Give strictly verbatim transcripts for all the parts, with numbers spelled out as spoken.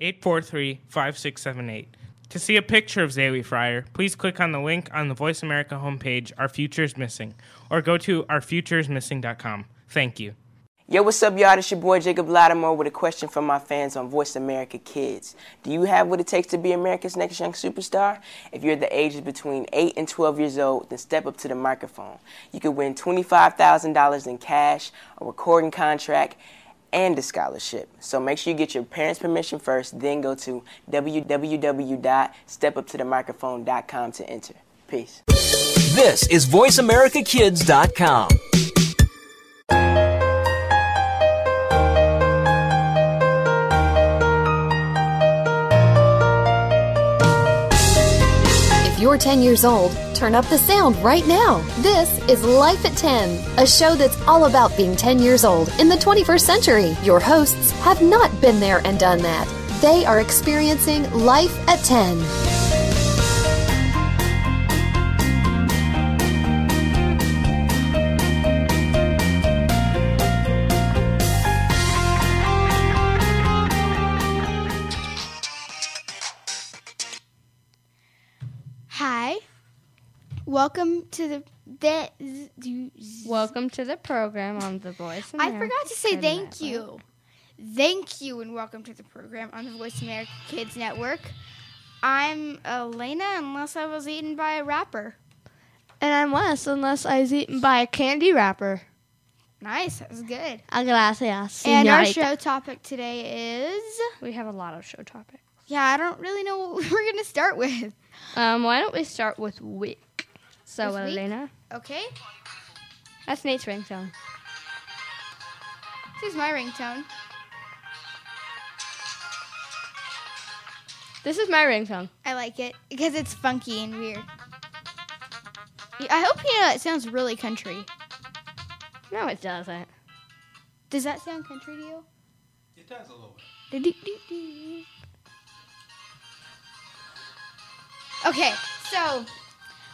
eight four three five six seven eight. To see a picture of Zaylee Fryer, please click on the link on the Voice America homepage, Our Future is Missing, or go to our future is missing dot com. Thank you. Yo, what's up, y'all? It's your boy, Jacob Lattimore, with a question from my fans on Voice America Kids. Do you have what it takes to be America's next young superstar? If you're the ages between eight and twelve years old, then step up to the microphone. You could win twenty-five thousand dollars in cash, a recording contract, and a scholarship. So make sure you get your parents' permission first, then go to w w w dot step up to the microphone dot com to enter. Peace. This is voice america kids dot com. You're ten years old, turn up the sound right now. This is Life at ten, a show that's all about being ten years old in the twenty-first century. Your hosts have not been there and done that. They are experiencing Life at ten. Welcome to the, the z, z, z. Welcome to the program on the Voice America. I forgot to say thank you. Thank you and welcome to the program on the Voice America Kids Network. I'm Elena, unless I was eaten by a rapper. And I'm Wes, unless I was eaten by a candy wrapper. Nice, that was good. Gracias. And our show topic today is... We have a lot of show topics. Yeah, I don't really know what we're going to start with. Um, why don't we start with wit? So, this Elena. Week? Okay. That's Nate's ringtone. This is my ringtone. This is my ringtone. I like it because it's funky and weird. I hope you know it sounds really country. No, it doesn't. Does that sound country to you? It does a little bit. Okay, so...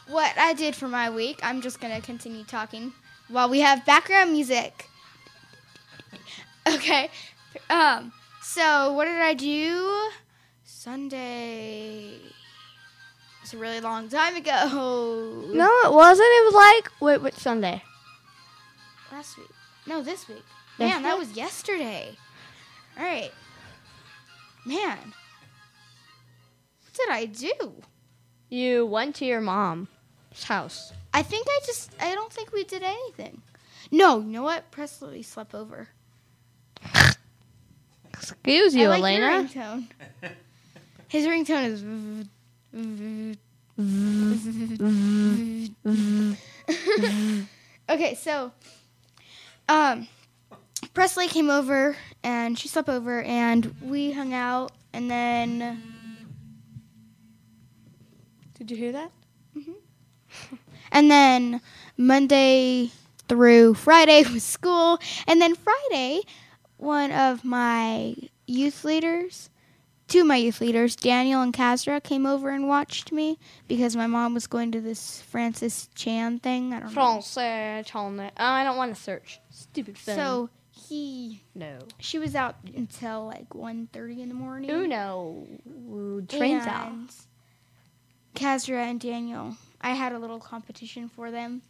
What I did for my week, I'm just going to continue talking while we have background music. Okay. Um. So, what did I do? Sunday. It was a really long time ago. No, it wasn't. It was like, wait, which Sunday? Last week. No, this week. Yesterday? Man, that was yesterday. All right. Man. What did I do? You went to your mom's house. I think I just, I don't think we did anything. No, you know what? Presley slept over. Excuse you, I like Elena. Your ringtone. His ringtone is... Okay, so, um, Presley came over, and she slept over, and we hung out, and then... Did you hear that? Mm-hmm. And then Monday through Friday was school. And then Friday, one of my youth leaders, two of my youth leaders, Daniel and Kazra, came over and watched me because my mom was going to this Francis Chan thing. I don't Francis know. Chan. Oh, I don't want to search. Stupid thing. So he... No. She was out until like one thirty in the morning. Uno. Train's out. Kazra and Daniel, I had a little competition for them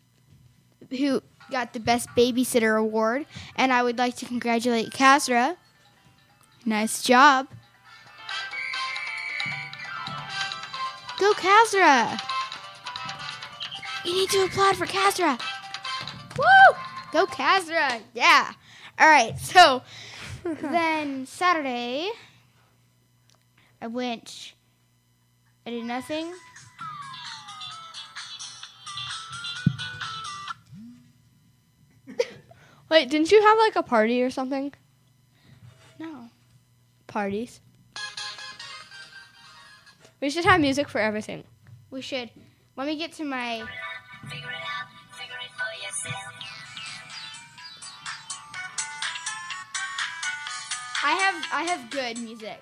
who got the Best Babysitter Award, and I would like to congratulate Kazra. Nice job. Go, Kazra. You need to applaud for Kazra. Woo! Go, Kazra. Yeah. All right, so then Saturday, I went... I did nothing. Wait, didn't you have like a party or something? No. Parties? We should have music for everything. We should. Let me get to my... Figure it out. Figure it for yourself. I have I have good music.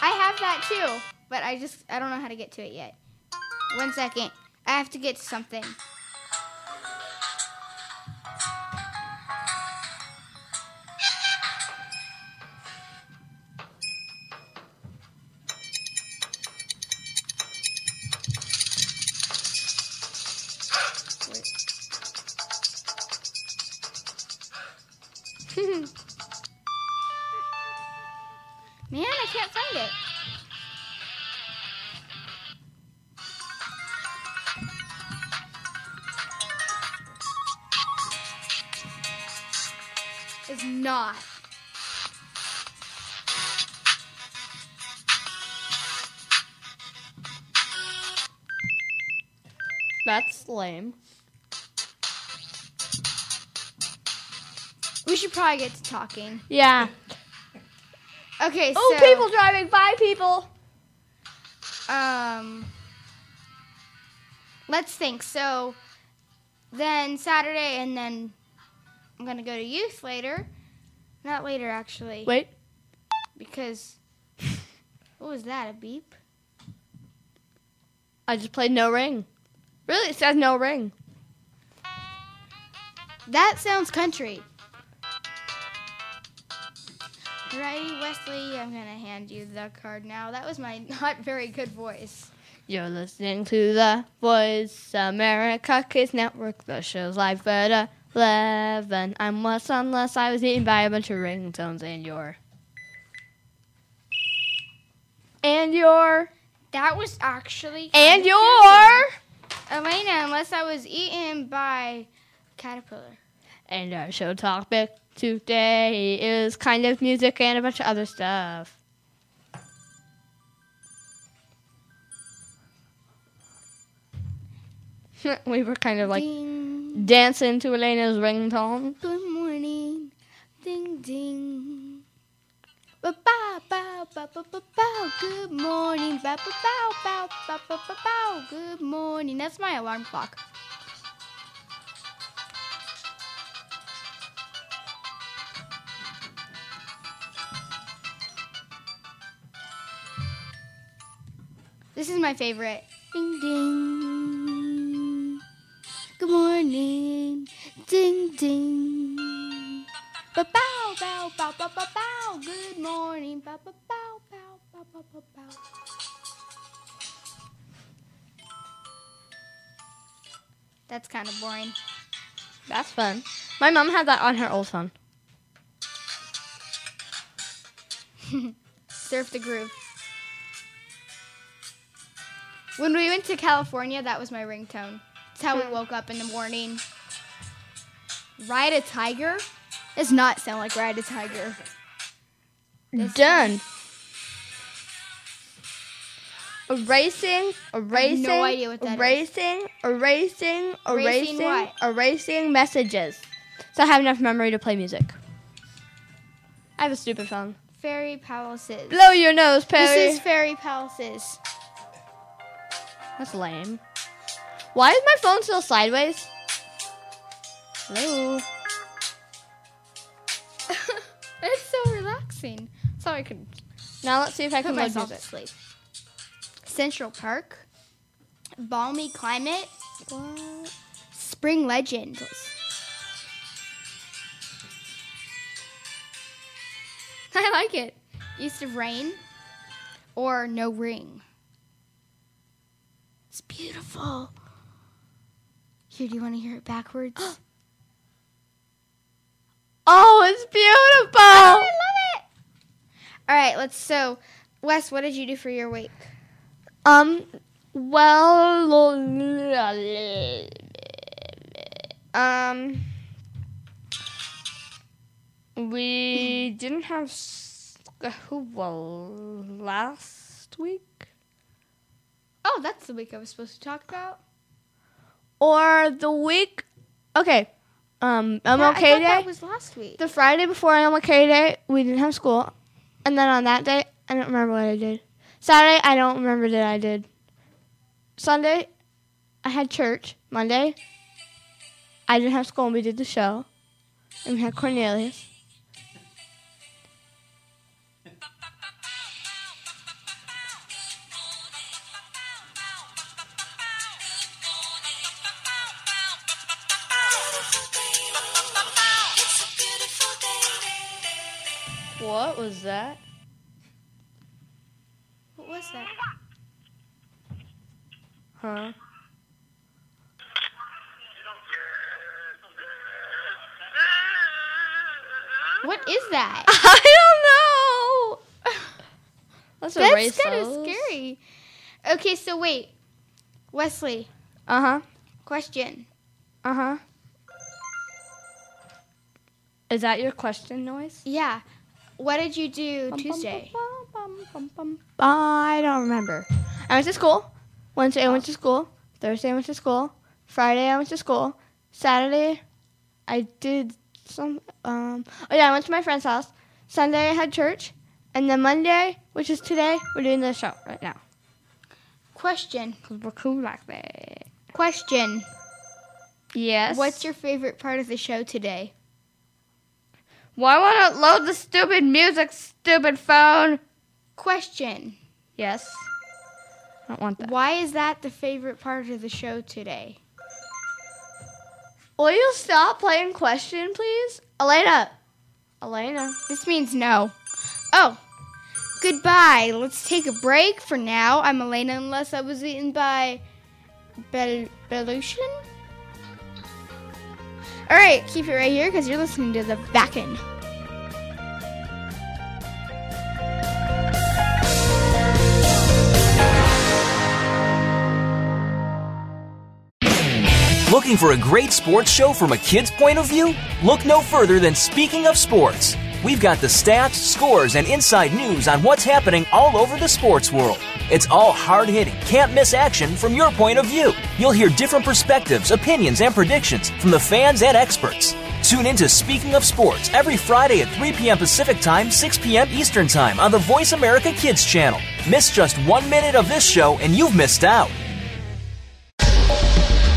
I have that too, but I just I don't know how to get to it yet. One second. I have to get to something. Man, I can't find it. It's not. That's lame. We should probably get to talking. Yeah. Okay, oh, so... Oh, people driving. Bye, people. Um, let's think. So, then Saturday, and then I'm going to go to youth later. Not later, actually. Wait. Because... What was that, a beep? I just played no ring. Really, it says no ring. That sounds country. Alrighty, Wesley, I'm going to hand you the card now. That was my not very good voice. You're listening to the Voice America Kids Network. The show's Life at eleven. I'm Wes, unless I was eaten by a bunch of ringtones and your... And your... That was actually... And your... Elena, unless I was eaten by caterpillar. And our show topic today is kind of music and a bunch of other stuff. We were kind of like ding. Dancing to Elena's ringtone. Good morning. Ding, ding. Ba ba ba ba ba ba ba. Good morning. Ba ba ba ba ba ba ba ba. Good morning. That's my alarm clock. This is my favorite. Ding, ding. Good morning. Ding, ding. Ba-bow, bow, bow, bow, bow, bow. Good morning. Bow, bow, bow, bow, bow, bow, bow, bow. That's kind of boring. That's fun. My mom had that on her old phone. Surf the groove. When we went to California, that was my ringtone. It's how we woke up in the morning. Ride a Tiger? Does not sound like Ride a Tiger. This Done. Erasing, erasing, no idea what that erasing, is. erasing, erasing, erasing, erasing, erasing messages. So I have enough memory to play music. I have a stupid phone. Fairy Palaces. Blow your nose, Perry. This is Fairy Palaces. That's lame. Why is my phone still sideways? Hello? It's so relaxing. So I can... Now let's see if I can load music. Sleep. Central Park. Balmy Climate. What? Spring Legend. I like it. East of Rain. Or No Ring. It's beautiful. Here, do you want to hear it backwards? Oh, it's beautiful. Oh, I love it. All right, let's, so, Wes, what did you do for your week? Um, well, um, we didn't have school last week. Oh, that's the week I was supposed to talk about. Or the week... Okay. Um, M L K yeah, I Day. That was last week. The Friday before M L K Day, we didn't have school. And then on that day, I don't remember what I did. Saturday, I don't remember that I did. Sunday, I had church. Monday, I didn't have school and we did the show. And we had Cornelius. What was that? What was that? Huh? What is that? I don't know. Let's erase those. That's kind of scary. Okay, so wait. Wesley. Uh-huh. Question. Uh-huh. Is that your question noise? Yeah. What did you do bum, Tuesday? Bum, bum, bum, bum, bum, bum. I don't remember. I went to school. Wednesday, oh. I went to school. Thursday, I went to school. Friday, I went to school. Saturday, I did some... Um, oh, yeah, I went to my friend's house. Sunday, I had church. And then Monday, which is today, we're doing the show right now. Question. Because we're cool like that. Question. Yes? What's your favorite part of the show today? Why won't it load the stupid music, stupid phone? Question. Yes. I don't want that. Why is that the favorite part of the show today? Will you stop playing question, please? Elena. Elena. This means no. Oh. Goodbye. Let's take a break for now. I'm Elena, unless I was eaten by Bel- Belusian? All right, keep it right here because you're listening to The Backen. Looking for a great sports show from a kid's point of view? Look no further than Speaking of Sports. We've got the stats, scores, and inside news on what's happening all over the sports world. It's all hard-hitting, can't-miss action from your point of view. You'll hear different perspectives, opinions, and predictions from the fans and experts. Tune into Speaking of Sports every Friday at three p.m. Pacific Time, six p.m. Eastern Time on the Voice America Kids channel. Miss just one minute of this show and you've missed out.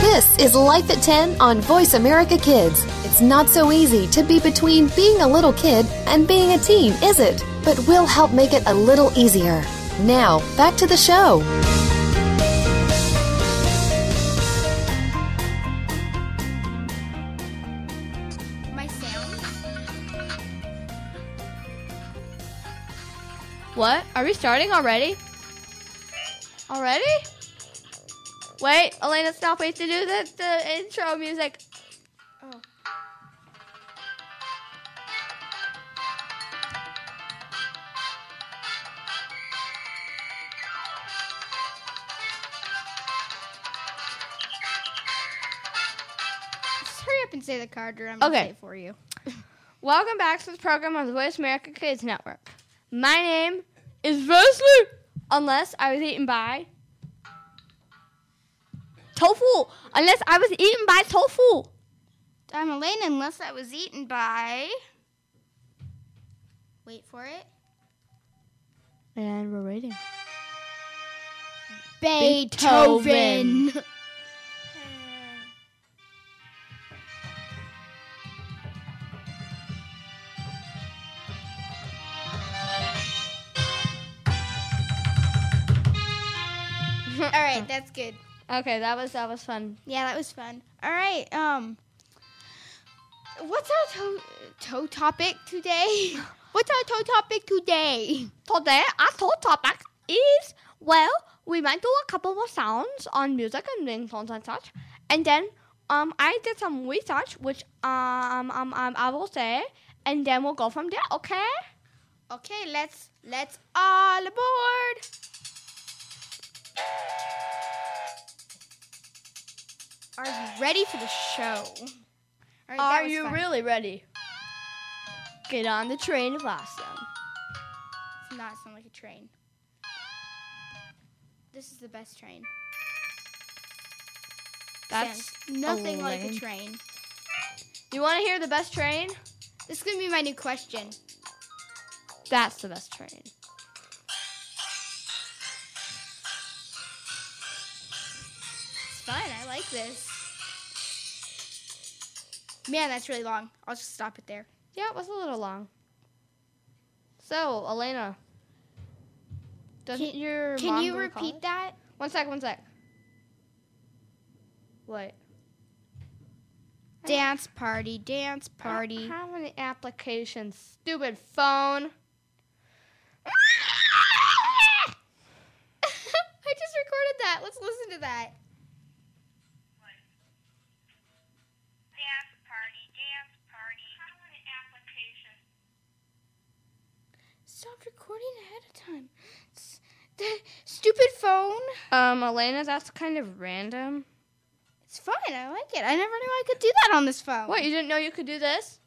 This is Life at ten on Voice America Kids. It's not so easy to be between being a little kid and being a teen, is it? But we'll help make it a little easier. Now, back to the show. My sound. What? Are we starting already? Already? Wait, Elena, stop. We have to do the, the intro music. Oh. Just hurry up and say the card, or I'm going to say it for you. Welcome back to this program on the Voice America Kids Network. My name is Wesley. Unless I was eaten by... tofu, unless I was eaten by tofu. I'm Elena, unless I was eaten by... Wait for it. And we're waiting. Beethoven. Beethoven. All right, that's good. Okay, that was that was fun. Yeah, that was fun. All right, um, what's our toe, toe topic today? What's our toe topic today? Today, our toe topic is, well, we might do a couple more sounds on music and ringtones and such. And then um, I did some research, which um, um, um I will say and then we'll go from there, okay? Okay, let's let's all aboard. Are you ready for the show? Right, Are you fun. really ready? Get on the train of awesome. It's not sound like a train. This is the best train. That's Sounds nothing a like a train. You want to hear the best train? This is going to be my new question. That's the best train. It's fun. I like this. Man, that's really long. I'll just stop it there. Yeah, it was a little long. So, Elena, doesn't can, your can mom you repeat that? One sec, one sec. What? Dance party, dance party. I don't have any applications, stupid phone. I just recorded that. Let's listen to that. Dance party, dance party. I don't have any applications. Stopped recording ahead of time. The stupid phone. Um, Elena, that's kind of random. It's fun. I like it. I never knew I could do that on this phone. What, you didn't know you could do this?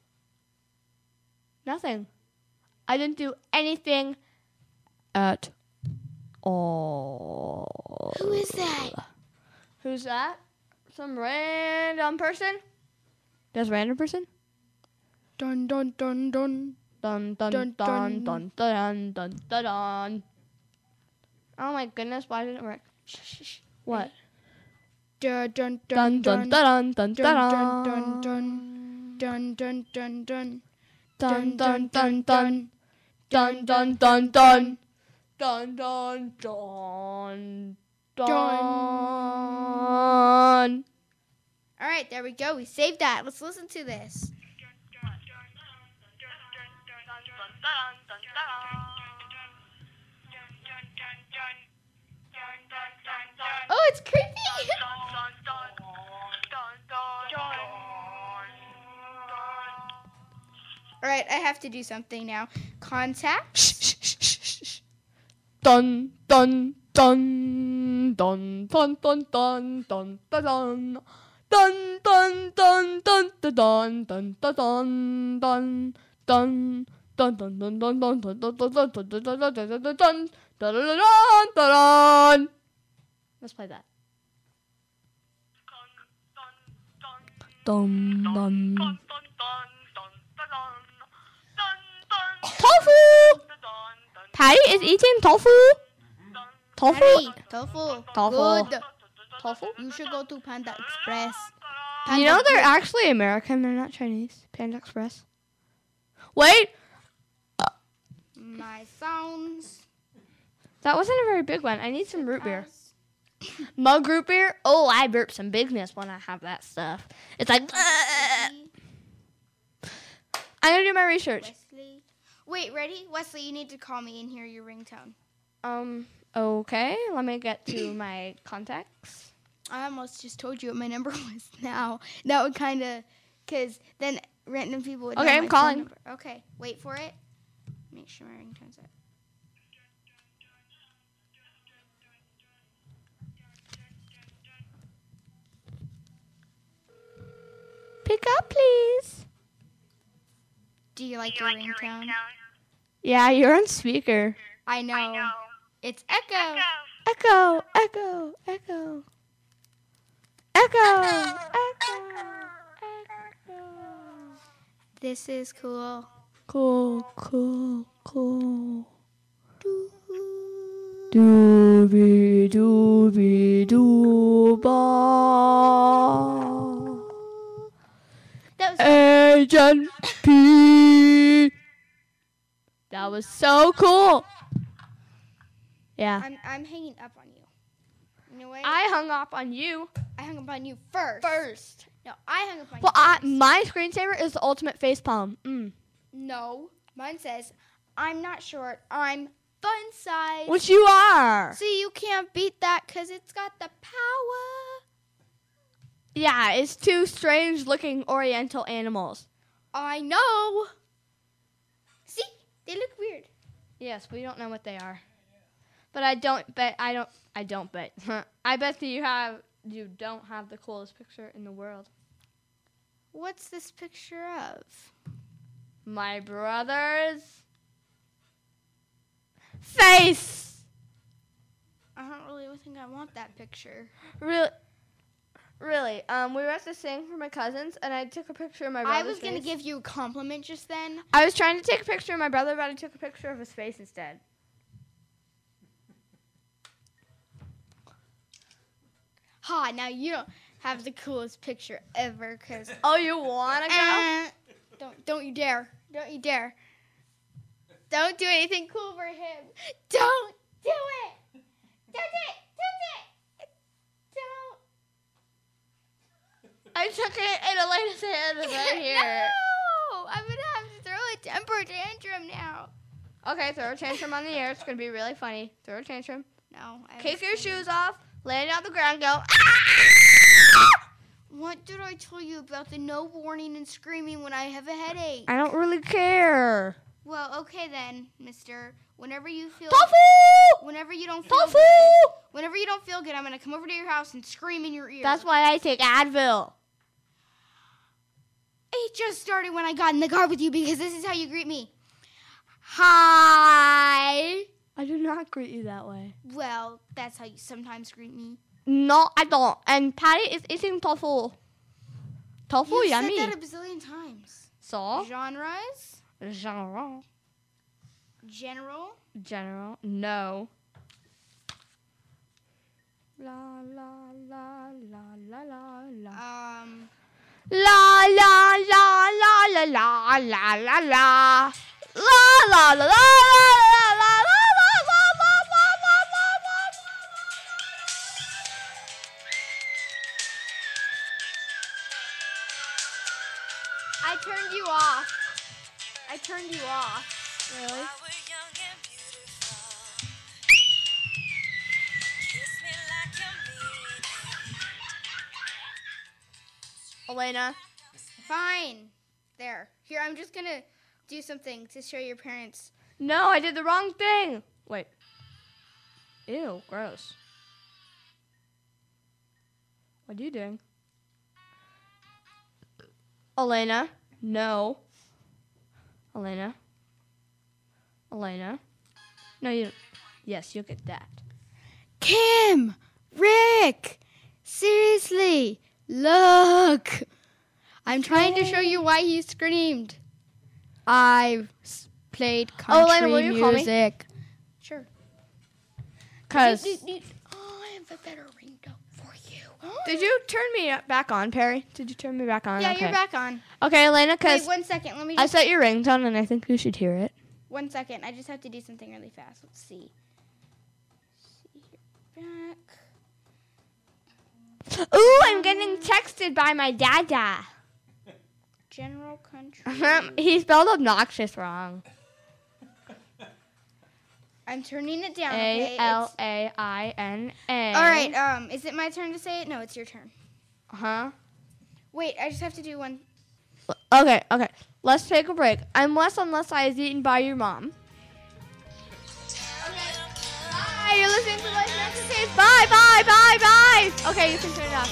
Nothing. I didn't do anything at all. Who is that? Who's that? Some random person? That's a random person? Dun, dun, dun, dun. Dun, dun, dun, dun, dun, dun, dun, dun, dun. Oh, my goodness. Why didn't it work? Shh, shh, shh. What? Dun dun dun dun dun dun dun dun dun dun dun dun dun dun dun dun dun dun dun dun dun dun dun dun. All right, there we go. We saved that. Let's listen to this. Oh, it's creepy. All right, I have to do something now. Contact. Shh, shh, shh, shh, shh. Dun, dun, dun, dun, dun, dun, dun, dun, dun, dun, dun, dun, dun, dun, dun, dun, dun, dun, dun, dun, dun, dun, dun, dun, dun, dun, dun, dun. Let's play that. Dun, dun, dun. Tofu! Patty is eating tofu. Tofu. Patty, tofu. Tofu. Good. Tofu. You should go to Panda Express. Panda you know they're actually American. They're not Chinese. Panda Express. Wait. My sounds. That wasn't a very big one. I need some root beer. Mug root beer? Oh, I burp some bigness when I have that stuff. It's like. I'm gonna do my research. Wesley. Wait, ready? Wesley, you need to call me and hear your ringtone. Um, okay. Let me get to my contacts. I almost just told you what my number was now. That would kind of, because then random people would know my phone number. Okay, I'm calling. Okay, wait for it. Make sure my ringtone's up. Pick up, please. Do you like, Do you your, like ringtone? your ringtone? Yeah, you're on speaker. I know. I know. It's echo. Echo. Echo. Echo. Echo. Echo. Echo. Echo. This is cool. Cool. Cool. Cool. Doobie doobie dooba. That was Agent P. That was so cool. Yeah. I'm I'm hanging up on you. You know what? I hung up on you. I hung up on you first. First. No, I hung up on well, you I, first. Well, my screensaver is the ultimate facepalm. Mm. No, mine says, I'm not short, I'm fun size. Which you are. So you can't beat that because it's got the power. Yeah, it's two strange-looking oriental animals. I know. They look weird. Yes, we don't know what they are. But I don't bet. I don't. I don't bet. I bet that you have. You don't have the coolest picture in the world. What's this picture of? My brother's face. I don't really think I want that picture. Really, really. Um, we were at this thing for my cousins, and I took a picture of my brother's face. I was gonna face. give you a compliment just then. I was trying to take a picture of my brother, but I took a picture of his face instead. Ha! Now you don't have the coolest picture ever, cause oh, you wanna go? Uh, don't, don't you dare! Don't you dare! Don't do anything cool for him! Don't do it! Don't do it! Don't do it! Don't! I took it in Elena's hand and right here. No! I'm gonna have to throw a temper tantrum now. Okay, throw a tantrum on the air. It's gonna be really funny. Throw a tantrum. No. I Kick your shoes it. off. Land on the ground, go, ah! What did I tell you about the no warning and screaming when I have a headache? I don't really care. Well, okay then, mister. Whenever you feel Tofu! Whenever you don't feel Tofu! good, whenever you don't feel good, I'm gonna come over to your house and scream in your ear. That's why I take Advil. It just started when I got in the car with you because this is how you greet me. Hi. I do not greet you that way. Well, that's how you sometimes greet me. No, I don't. And Patty is eating tofu. Tofu, You've yummy. You've said that a bazillion times. So? Genres? Genre. General? General. No. La, la, la, la, la, la, la. Um. La, la, la, la, la, la, la, la, la. La, la, la, la, la, la, la. I turned you off. I turned you off. Really? Elena. Fine. There. Here, I'm just going to do something to show your parents. No, I did the wrong thing. Wait. Ew, gross. What are you doing? Elena. No. Elena. Elena. No, you don't. Yes, you'll get that. Kim! Rick! Seriously! Look! I'm trying Yay. to show you why he screamed. I played country oh, Elena, will you music. Call me? Sure. Because... Oh, I have a better ringtone. Did you turn me back on, Perry? Did you turn me back on? Yeah, okay. You're back on. Okay, Elena, because... Wait, one second. Let me just... I set your ringtone, and I think you should hear it. One second. I just have to do something really fast. Let's see. Let's see here. Back. Ooh, I'm getting texted by my dada. General country. He spelled obnoxious wrong. I'm turning it down. A L A I N A. All right. Um, is it my turn to say it? No, it's your turn. Uh huh. Wait, I just have to do one. Okay, okay. Let's take a break. Unless, unless I is eaten by your mom. Okay. Bye. You're listening to Life at ten. Bye, bye, bye, bye. Okay, you can turn it off.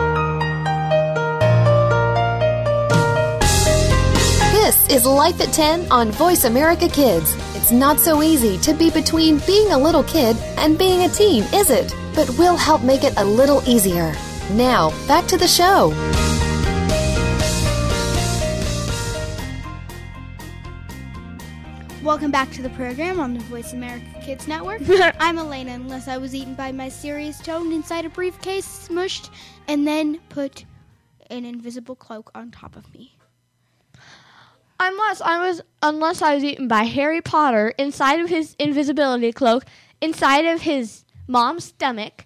This is Life at ten on Voice America Kids. It's not so easy to be between being a little kid and being a teen, is it? But we'll help make it a little easier. Now, back to the show. Welcome back to the program on the Voice America Kids Network. I'm Elena, unless I was eaten by my series, toned inside a briefcase, smushed, and then put an invisible cloak on top of me. Unless I was, unless I was eaten by Harry Potter inside of his invisibility cloak, inside of his mom's stomach,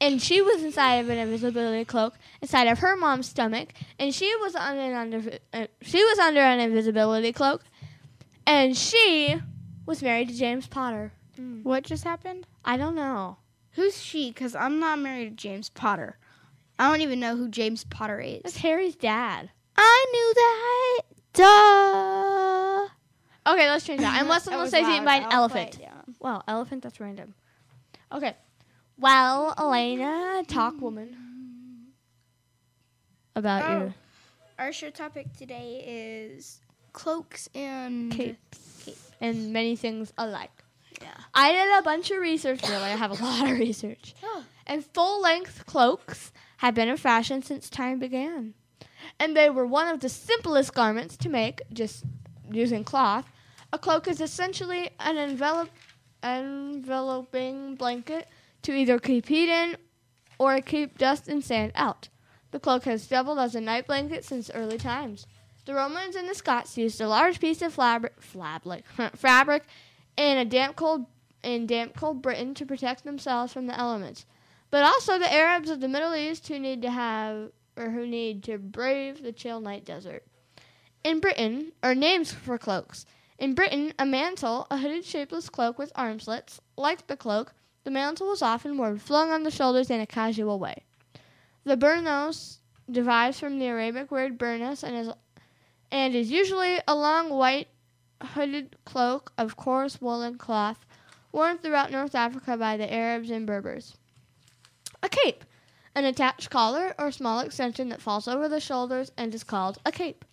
and she was inside of an invisibility cloak, inside of her mom's stomach, and she was on an under, uh, she was under an invisibility cloak, and she was married to James Potter. Mm. What just happened? I don't know. Who's she? Because I'm not married to James Potter. I don't even know who James Potter is. That's Harry's dad. I knew that. Duh. Okay, let's change that. Unless someone says eaten by an elephant. Wow, elephant, that's random. Okay. Well, Elena, talk woman. About oh. you. Our short topic today is cloaks and capes. capes. And many things alike. Yeah. I did a bunch of research. Really, I have a lot of research. And full-length cloaks have been in fashion since time began. And they were one of the simplest garments to make, just using cloth. A cloak is essentially an envelop- enveloping blanket to either keep heat in or keep dust and sand out. The cloak has doubled as a night blanket since early times. The Romans and the Scots used a large piece of fabric, fabric, fabric in a damp, cold in damp, cold Britain to protect themselves from the elements. But also the Arabs of the Middle East who need to have... or who need to brave the chill night desert. In Britain, are names for cloaks. In Britain, a mantle, a hooded shapeless cloak with arm slits, like the cloak, the mantle was often worn flung on the shoulders in a casual way. The burnous derives from the Arabic word burnous and is, and is usually a long white hooded cloak of coarse woolen cloth worn throughout North Africa by the Arabs and Berbers. A cape. An attached collar or small extension that falls over the shoulders and is called a cape.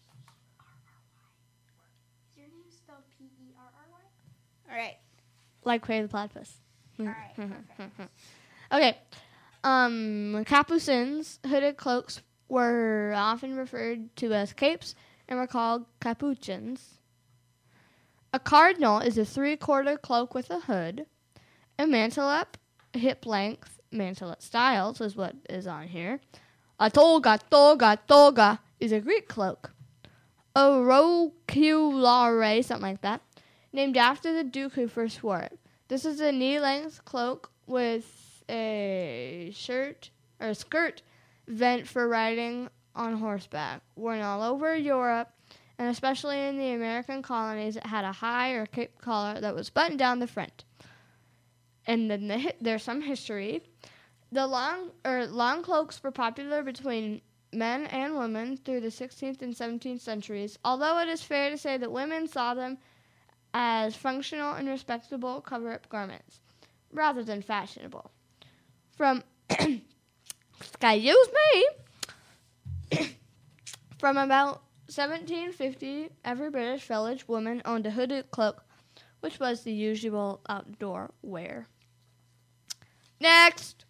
Is your name spelled P E R R Y? All right. Like Perry the Platypus. All right. Okay. okay. Um, Capucins, hooded cloaks, were often referred to as capes and were called capuchins. A cardinal is a three-quarter cloak with a hood. A mantelette, hip-length. Mantelet styles is what is on here. A toga, toga, toga is a Greek cloak. A roculare, something like that, named after the duke who first wore it. This is a knee-length cloak with a shirt or skirt vent for riding on horseback, worn all over Europe, and especially in the American colonies. It had a high or cape collar that was buttoned down the front. And then the hi- there's some history. The long or long cloaks were popular between men and women through the sixteenth and seventeenth centuries, although it is fair to say that women saw them as functional and respectable cover-up garments rather than fashionable. From excuse me, from about seventeen fifty, every British village woman owned a hooded cloak, which was the usual outdoor wear. Next!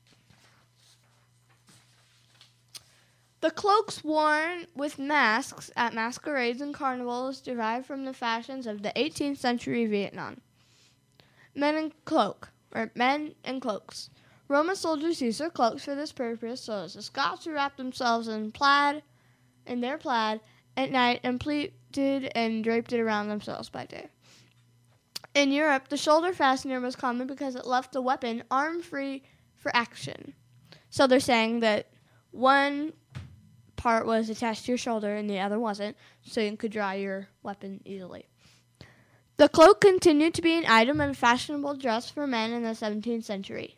The cloaks worn with masks at masquerades and carnivals derived from the fashions of the eighteenth century Vietnam. Men in cloak, or men in cloaks. Roman soldiers used their cloaks for this purpose, so as the Scots who wrapped themselves in plaid, in their plaid at night and pleated and draped it around themselves by day. In Europe, the shoulder fastener was common because it left the weapon arm-free for action. So they're saying that one part was attached to your shoulder and the other wasn't, so you could draw your weapon easily. The cloak continued to be an item of fashionable dress for men in the seventeenth century.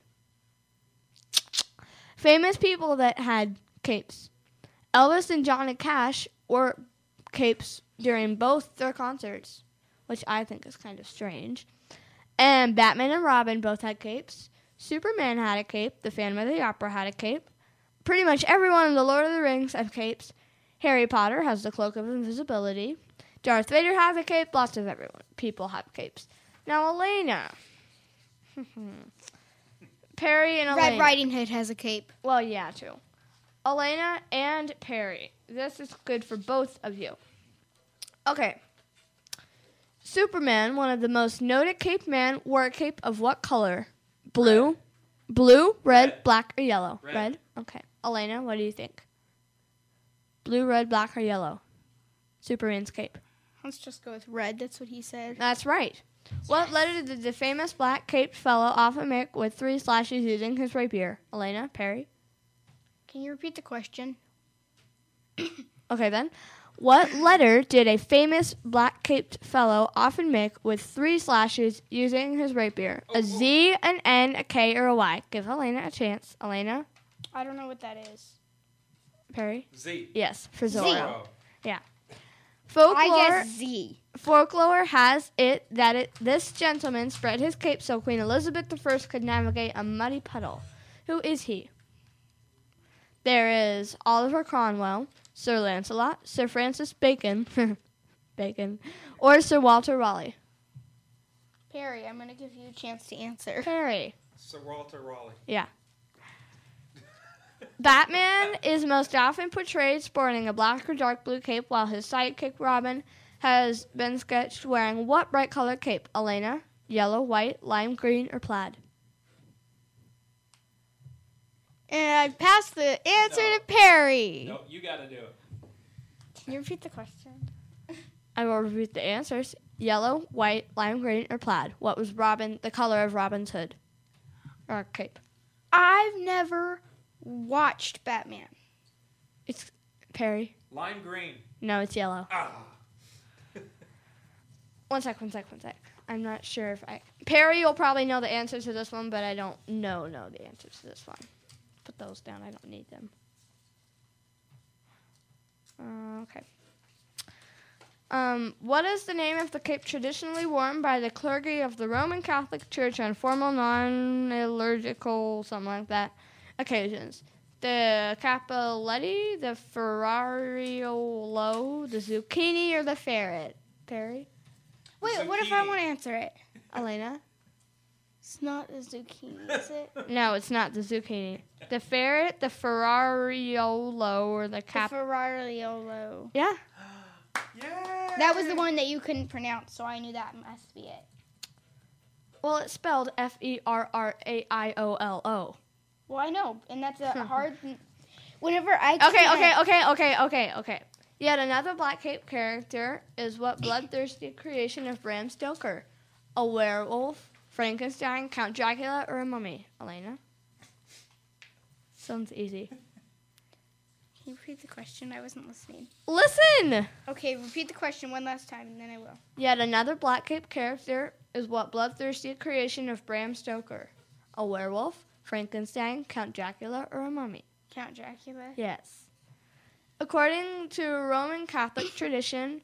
Famous people that had capes. Elvis and Johnny Cash wore capes during both their concerts, which I think is kind of strange. And Batman and Robin both had capes. Superman had a cape. The Phantom of the Opera had a cape. Pretty much everyone in The Lord of the Rings have capes. Harry Potter has the Cloak of Invisibility. Darth Vader has a cape. Lots of everyone people have capes. Now, Elena. Perry and Elena. Red Riding Hood has a cape. Well, yeah, too. Elena and Perry. This is good for both of you. Okay. Superman, one of the most noted cape men, wore a cape of what color? Blue? Red. Blue, red, red, black, or yellow? Red. red? Okay. Elena, what do you think? Blue, red, black, or yellow? Superman's cape. Let's just go with red. That's what he said. That's right. Yes. What letter did the famous black caped fellow often make with three slashes using his rapier? Elena, Perry? Can you repeat the question? Okay, then. What letter did a famous black-caped fellow often make with three slashes using his rapier? Oh, a Z, an N, a K, or a Y? Give Elena a chance. Elena? I don't know what that is. Perry? Z. Yes, for Zorro. Z. Oh. Yeah. Folklore, I guess Z. Folklore has it that it, this gentleman spread his cape so Queen Elizabeth the First could navigate a muddy puddle. Who is he? There is Oliver Cromwell, Sir Lancelot, Sir Francis Bacon, Bacon, or Sir Walter Raleigh. Perry, I'm going to give you a chance to answer. Perry. Sir Walter Raleigh. Yeah. Batman is most often portrayed sporting a black or dark blue cape, while his sidekick Robin has been sketched wearing what bright color cape? Elena, yellow, white, lime green, or plaid? And I passed the answer no. to Perry. No, you got to do it. Can you repeat the question? I will repeat the answers. Yellow, white, lime green, or plaid. What was Robin, the color of Robin's hood? Or cape. I've never watched Batman. It's Perry. Lime green. No, it's yellow. Ah. one sec, one sec, one sec. I'm not sure if I... Perry will probably know the answer to this one, but I don't know, know the answer to this one. Put those down. I don't need them. Uh, okay. Um, what is the name of the cape traditionally worn by the clergy of the Roman Catholic Church on formal, non-liturgical, something like that, occasions? The Cappelletti, the Ferrariolo, the Zucchini, or the Ferret? Perry? Wait, zucchini. What if I want to answer it? Elena? It's not the zucchini, is it? No, it's not the zucchini. The ferret, the Ferrariolo, or the cap... The Ferrariolo. Yeah. Yeah. That was the one that you couldn't pronounce, so I knew that must be it. Well, it's spelled F E R R A I O L O. Well, I know, and that's a hard... Whenever I... Okay, okay, okay, okay, okay, okay. Yet another black cape character is what bloodthirsty creation of Bram Stoker? A werewolf, Frankenstein, Count Dracula, or a mummy? Elena? Sounds easy. Can you repeat the question? I wasn't listening. Listen! Okay, repeat the question one last time, and then I will. Yet another black cape character is what bloodthirsty creation of Bram Stoker? A werewolf, Frankenstein, Count Dracula, or a mummy? Count Dracula? Yes. According to Roman Catholic tradition,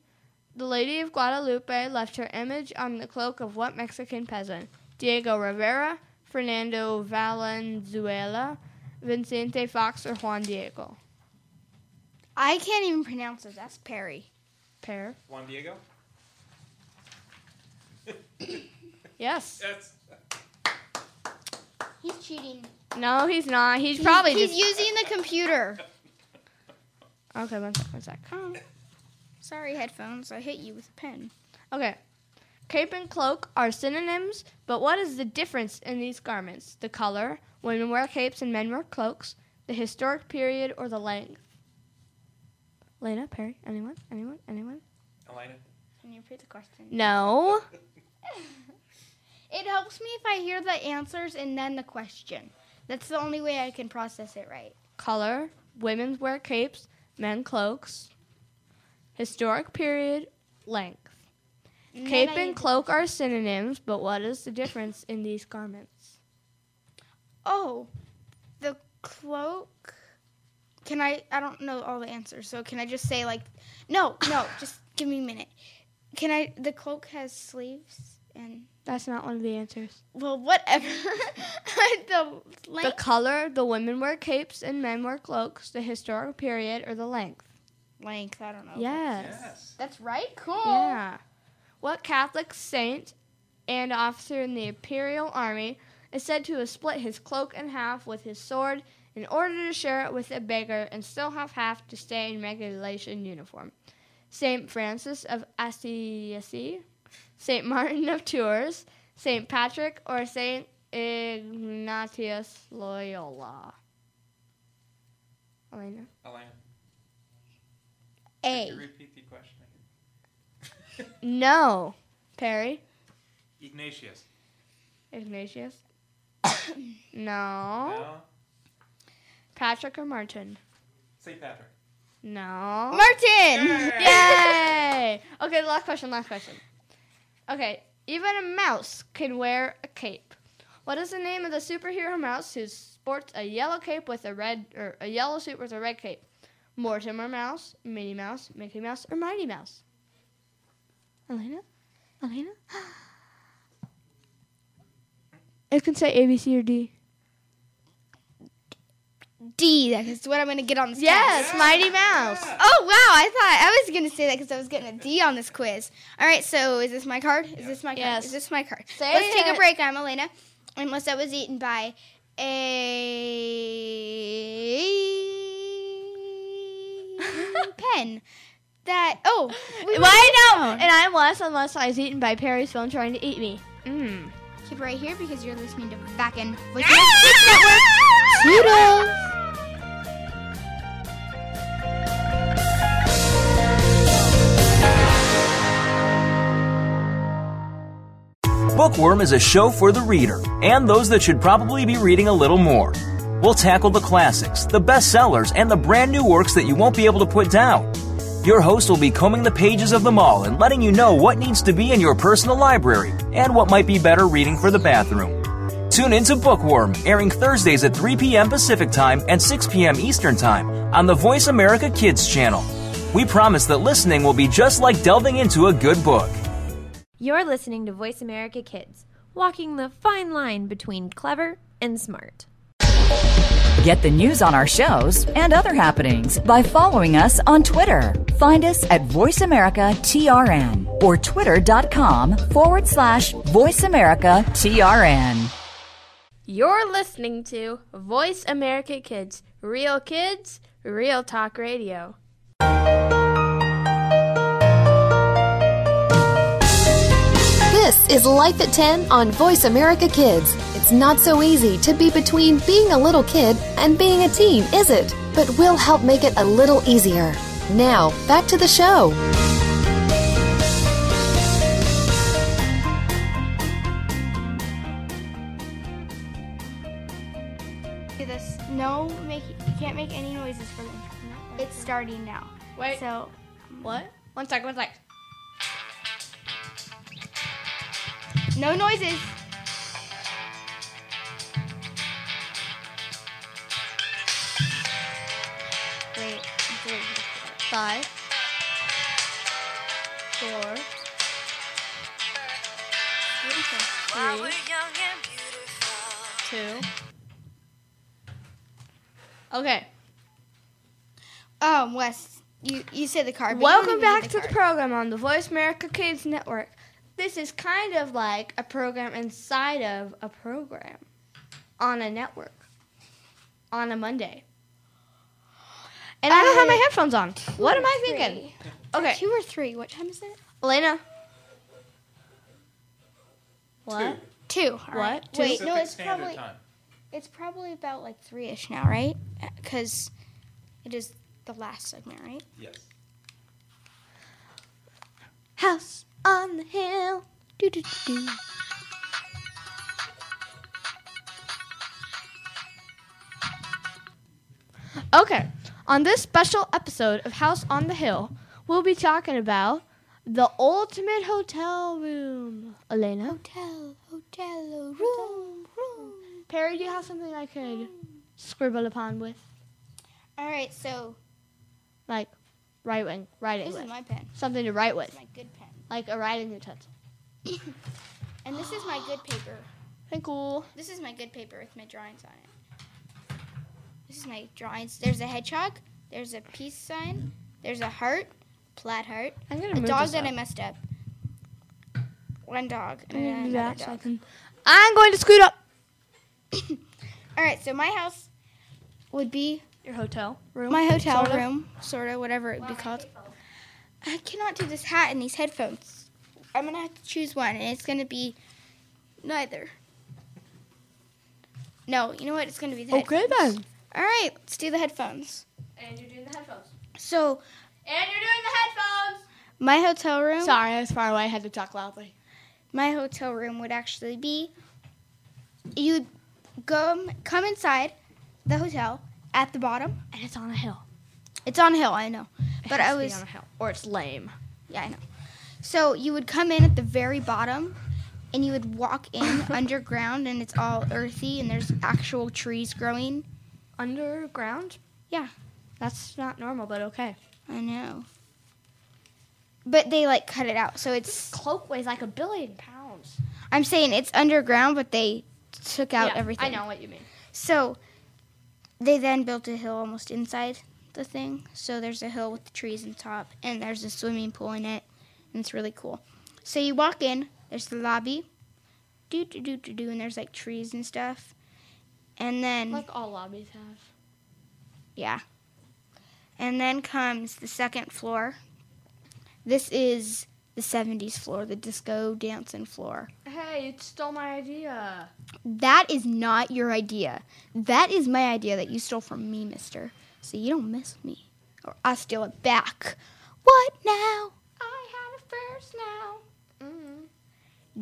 the Lady of Guadalupe left her image on the cloak of what Mexican peasant? Diego Rivera, Fernando Valenzuela, Vicente Fox, or Juan Diego? I can't even pronounce this. That's Perry. Pear? Juan Diego? Yes. Yes. He's cheating. No, he's not. He's, he's probably He's just using the computer. Okay, one sec. One sec. Oh. Sorry, headphones. I hit you with a pen. Okay. Cape and cloak are synonyms, but what is the difference in these garments? The color, women wear capes and men wear cloaks, the historic period, or the length? Elena, Perry, anyone? Anyone? Anyone? Elena? Can you repeat the question? No. It helps me if I hear the answers and then the question. That's the only way I can process it right. Color, women wear capes, men cloaks, historic period, length. Cape and cloak are synonyms, but what is the difference in these garments? Oh, the cloak. Can I, I don't know all the answers, so can I just say like, no, no, just give me a minute. Can I, the cloak has sleeves and. That's not one of the answers. Well, whatever. the, the color, the women wear capes and men wear cloaks, the historical period, or the length. Length, I don't know. Yes. yes. That's right? Cool. Yeah. What Catholic saint and officer in the Imperial Army is said to have split his cloak in half with his sword in order to share it with a beggar and still have half to stay in regulation uniform? Saint Francis of Assisi, Saint Martin of Tours, Saint Patrick, or Saint Ignatius Loyola? Elena? Elena. A. Could you repeat the question? No, Perry. Ignatius. Ignatius? no. no. Patrick or Martin? Saint Patrick. No. Martin! Yay! Yay! Okay, last question, last question. Okay, even a mouse can wear a cape. What is the name of the superhero mouse who sports a yellow cape with a red, or a yellow suit with a red cape? Mortimer Mouse, Minnie Mouse, Mickey Mouse, or Mighty Mouse? Elena? Elena? It can say A, B, C, or D. D, that's what I'm going to get on this yes, quiz. Yes, Mighty Mouse. Yeah. Oh, wow, I thought I was going to say that because I was getting a D on this quiz. All right, so is this my card? Is yeah. this my card? Yes. Is this my card? Say Let's it. take a break. I'm Elena. Unless I was eaten by a pen. That, oh, we why no? And I'm Wes, unless I was eaten by Perry's phone trying to eat me. Mm. Keep right here because you're listening to Back in Voice Network. Toodles! Bookworm is a show for the reader and those that should probably be reading a little more. We'll tackle the classics, the bestsellers, and the brand new works that you won't be able to put down. Your host will be combing the pages of them all and letting you know what needs to be in your personal library and what might be better reading for the bathroom. Tune in to Bookworm, airing Thursdays at three p.m. Pacific Time and six p.m. Eastern Time on the Voice America Kids channel. We promise that listening will be just like delving into a good book. You're listening to Voice America Kids, walking the fine line between clever and smart. Get the news on our shows and other happenings by following us on Twitter. Find us at VoiceAmericaTRN or twitter.com forward slash VoiceAmericaTRN. You're listening to Voice America Kids, real kids, real talk radio. This is Life at ten on Voice America Kids. It's not so easy to be between being a little kid and being a teen, is it? But we'll help make it a little easier. Now, back to the show. Do this. No, make, you can't make any noises for the internet. It's starting now. Wait. So, what? One second, one second. No noises. Wait. Five. Four. Three. Two. Okay. Um, Wes, you, you said the card. Welcome back to the program on the Voice America Kids Network. This is kind of like a program inside of a program on a network on a Monday. And uh, I don't have my headphones on. What am I three. thinking? Okay. Two or three. What time is that? Elena. What? Two. Two. All right. What? Two. Wait, no, it's probably time. It's probably about like three-ish now, right? Because it is the last segment, right? Yes. House on the hill. Do, do, do, do. Okay. On this special episode of House on the Hill, we'll be talking about the ultimate hotel room. Elena? Hotel, hotel, room, room. room. Perry, do you have something I could scribble upon with? All right, so. Like, right wing, writing with. This is my pen. Something to write with. This is my good pen. Like a writing utensil. And this is my good paper. Hey, cool. This is my good paper with my drawings on it. This is my drawings. There's a hedgehog. There's a peace sign. There's a heart, plaid heart. I'm gonna a move dog this that up. I messed up. One dog. And I'm, do that dog. So I'm going to scoot up. All right, so my house would be your hotel room. My hotel sorta. room, sort of, whatever it would wow, be called. I cannot do this hat and these headphones. I'm gonna have to choose one, and it's gonna be neither. No, you know what? It's going to be the okay, headphones. Okay, then. All right, let's do the headphones. And you're doing the headphones. So. And you're doing the headphones. My hotel room. Sorry, I was far away. I had to talk loudly. My hotel room would actually be, you'd go, come inside the hotel at the bottom. And it's on a hill. It's on a hill, I know. It but has I was, to be on a hill, or it's lame. Yeah, I know. So you would come in at the very bottom. And you would walk in underground, and it's all earthy, and there's actual trees growing. Underground? Yeah. That's not normal, but okay. I know. But they, like, cut it out, so it's... This cloak weighs like a billion pounds. I'm saying it's underground, but they took out yeah, everything. I know what you mean. So they then built a hill almost inside the thing. So there's a hill with the trees on top, and there's a swimming pool in it, and it's really cool. So you walk in. There's the lobby, do do do do do, and there's like trees and stuff, and then like all lobbies have. Yeah, and then comes the second floor. This is the seventies floor, the disco dancing floor. Hey, you stole my idea. That is not your idea. That is my idea that you stole from me, mister. So you don't mess with me, or I steal it back. What now? I had it first now. Mm-hmm.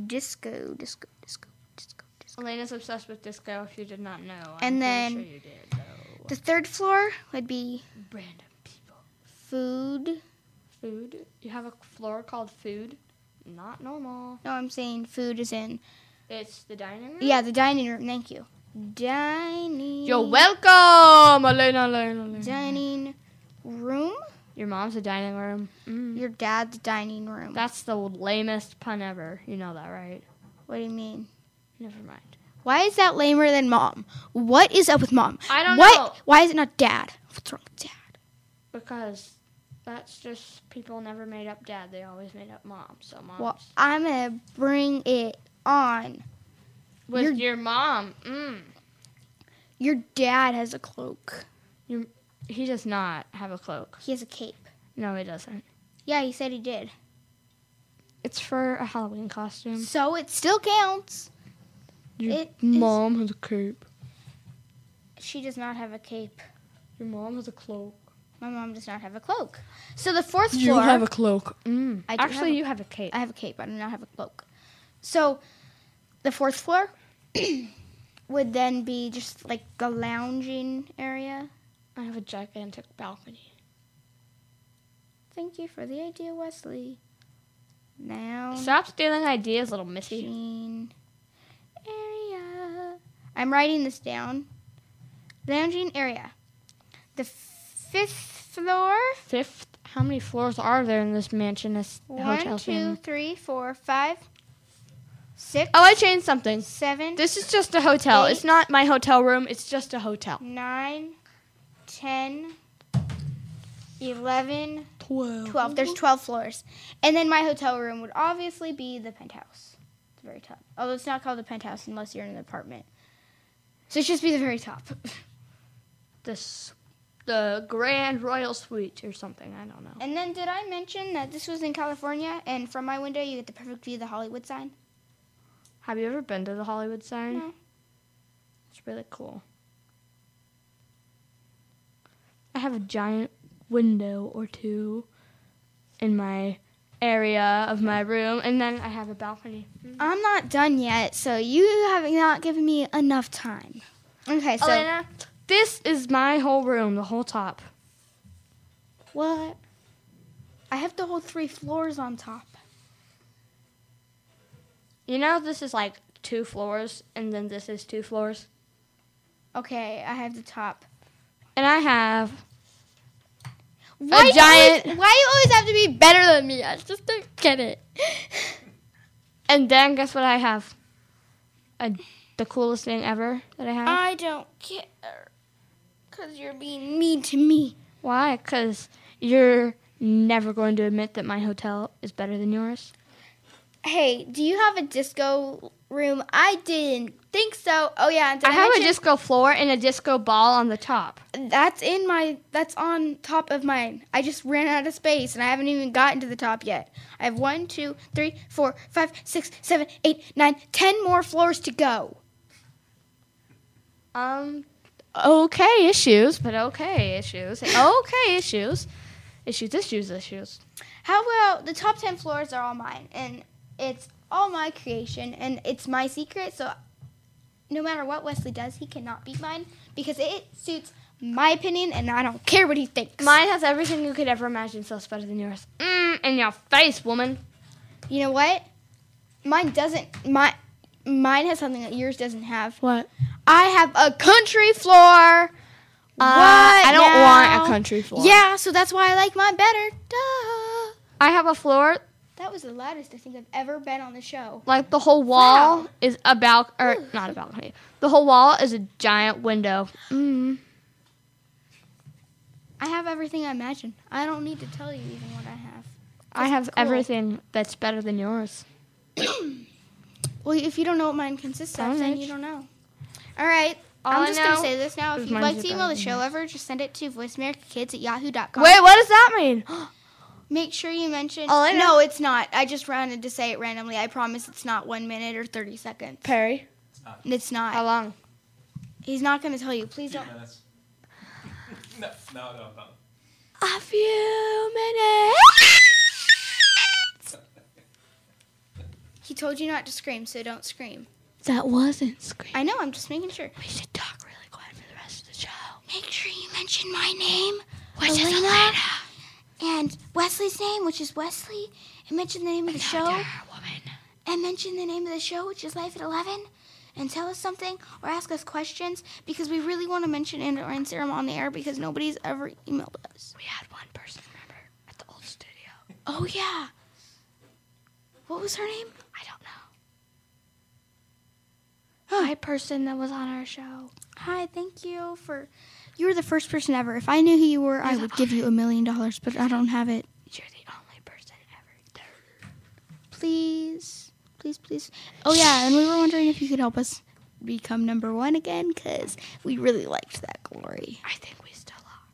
Disco, disco, disco, disco, disco. Elena's obsessed with disco, if you did not know. I'm and then sure you did, though. The third floor would be... Random people. Food. Food? You have a floor called food? Not normal. No, I'm saying food is in... It's the dining room? Yeah, the dining room. Thank you. Dining... You're welcome, Elena, Elena, Elena. Dining room? Your mom's a dining room. Mm. Your dad's dining room. That's the lamest pun ever. You know that, right? What do you mean? Never mind. Why is that lamer than mom? What is up with mom? I don't what? know. Why is it not dad? What's wrong with dad? Because that's just people never made up dad. They always made up mom. So mom. Well, I'm going to bring it on. With your, your mom. Mm. Your dad has a cloak. Your He does not have a cloak. He has a cape. No, he doesn't. Yeah, he said he did. It's for a Halloween costume. So it still counts. Your it mom is... has a cape. She does not have a cape. Your mom has a cloak. My mom does not have a cloak. So the fourth you floor... You have a cloak. Mm. I do Actually, have a... you have a cape. I have a cape. I do not have a cloak. So the fourth floor would then be just like the lounging area. I have a gigantic balcony. Thank you for the idea, Wesley. Now... Stop stealing ideas, little missy. Lounging area. I'm writing this down. Lounging area. The f- fifth floor... Fifth? How many floors are there in this mansion? This One, hotel two, thing? three, four, five, six... Oh, I changed something. Seven... This is just a hotel. Eight, it's not my hotel room. It's just a hotel. Nine... ten, eleven, twelve. twelve. There's twelve floors. And then my hotel room would obviously be the penthouse. The very top. Although it's not called the penthouse unless you're in an apartment. So it should just be the very top. This, the Grand Royal Suite or something. I don't know. And then did I mention that this was in California? And from my window you get the perfect view of the Hollywood sign. Have you ever been to the Hollywood sign? No. It's really cool. I have a giant window or two in my area of my room, and then I have a balcony. Mm-hmm. I'm not done yet, so you have not given me enough time. Okay, so Elena, this is my whole room, the whole top. What? I have the whole three floors on top. You know this is like two floors, and then this is two floors? Okay, I have the top. And I have why a giant... Always, why you always have to be better than me? I just don't get it. And then guess what I have? A, the coolest thing ever that I have? I don't care. Because you're being mean to me. Why? Because you're never going to admit that my hotel is better than yours. Hey, do you have a disco room? I didn't think so. Oh, yeah. And I, I have a disco floor and a disco ball on the top. That's in my. That's on top of mine. I just ran out of space, and I haven't even gotten to the top yet. I have one, two, three, four, five, six, seven, eight, nine, ten more floors to go. Um... Okay, issues, but okay, issues. Okay, issues. Issues, issues, issues. How about the top ten floors are all mine, and it's all my creation, and it's my secret, so no matter what Wesley does, he cannot beat mine, because it suits my opinion, and I don't care what he thinks. Mine has everything you could ever imagine, so it's better than yours. Mm, in your face, woman. You know what? Mine doesn't... My, mine has something that yours doesn't have. What? I have a country floor. Uh, what? I don't now? want a country floor. Yeah, so that's why I like mine better. Duh. I have a floor. That was the loudest I think I've ever been on the show. Like the whole wall wow. is a balcony. Or not a balcony. The whole wall is a giant window. Mm. I have everything I imagine. I don't need to tell you even what I have. I have cool. everything that's better than yours. Well, if you don't know what mine consists of, then you don't know. All right, All I'm just going to say this now. If you'd like to email the show over, just send it to voice america kids at yahoo dot com. Wait, what does that mean? Make sure you mention... Elena. No, it's not. I just wanted to say it randomly. I promise it's not one minute or thirty seconds. Perry? It's not. It's not. How long? He's not going to tell you. Please don't... Minutes. no, no, no, no. A few minutes. He told you not to scream, so don't scream. That wasn't screaming. I know, I'm just making sure. We should talk really quiet for the rest of the show. Make sure you mention my name, which Elena, is Elena, and Wesley's name, which is Wesley, and mention the name of the show. Woman. And mention the name of the show, which is Life at Eleven, and tell us something or ask us questions, because we really want to mention and or answer them on the air because nobody's ever emailed us. We had one person, remember, at the old studio. Oh, yeah. What was her name? I don't know. Hi, person that was on our show. Hi, thank you for... You were the first person ever. If I knew who you were, I would give you a million dollars, but I don't have it. You're the only person ever. Please. Please, please. Oh, yeah, and we were wondering if you could help us become number one again, because we really liked that glory. I think we still are.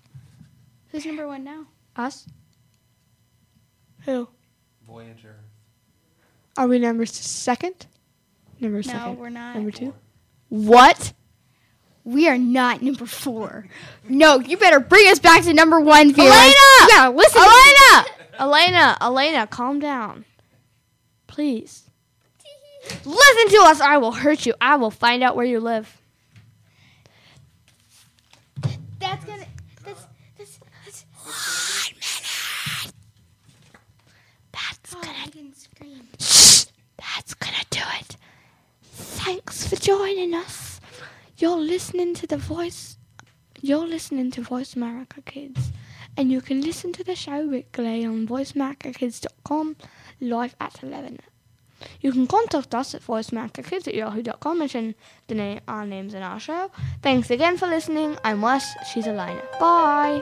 Who's number one now? Us. Who? Voyager. Are we number second? Number no, second. We're not. Number two? Four. What? We are not number four. No, you better bring us back to number one, Felix. Elena! You gotta listen Elena! To Elena, Elena, calm down. Please. Listen to us. I will hurt you. I will find out where you live. That's gonna... That's... That's... That's... One minute. That's oh, gonna... I didn't scream. Shh! That's gonna do it. Thanks for joining us. You're listening to the voice. You're listening to Voice America Kids, and you can listen to the show weekly on voice america kids dot com, live at eleven. You can contact us at voice america kids at yahoo dot com, mention the name, our names in our show. Thanks again for listening. I'm Wes. She's Elena. Bye.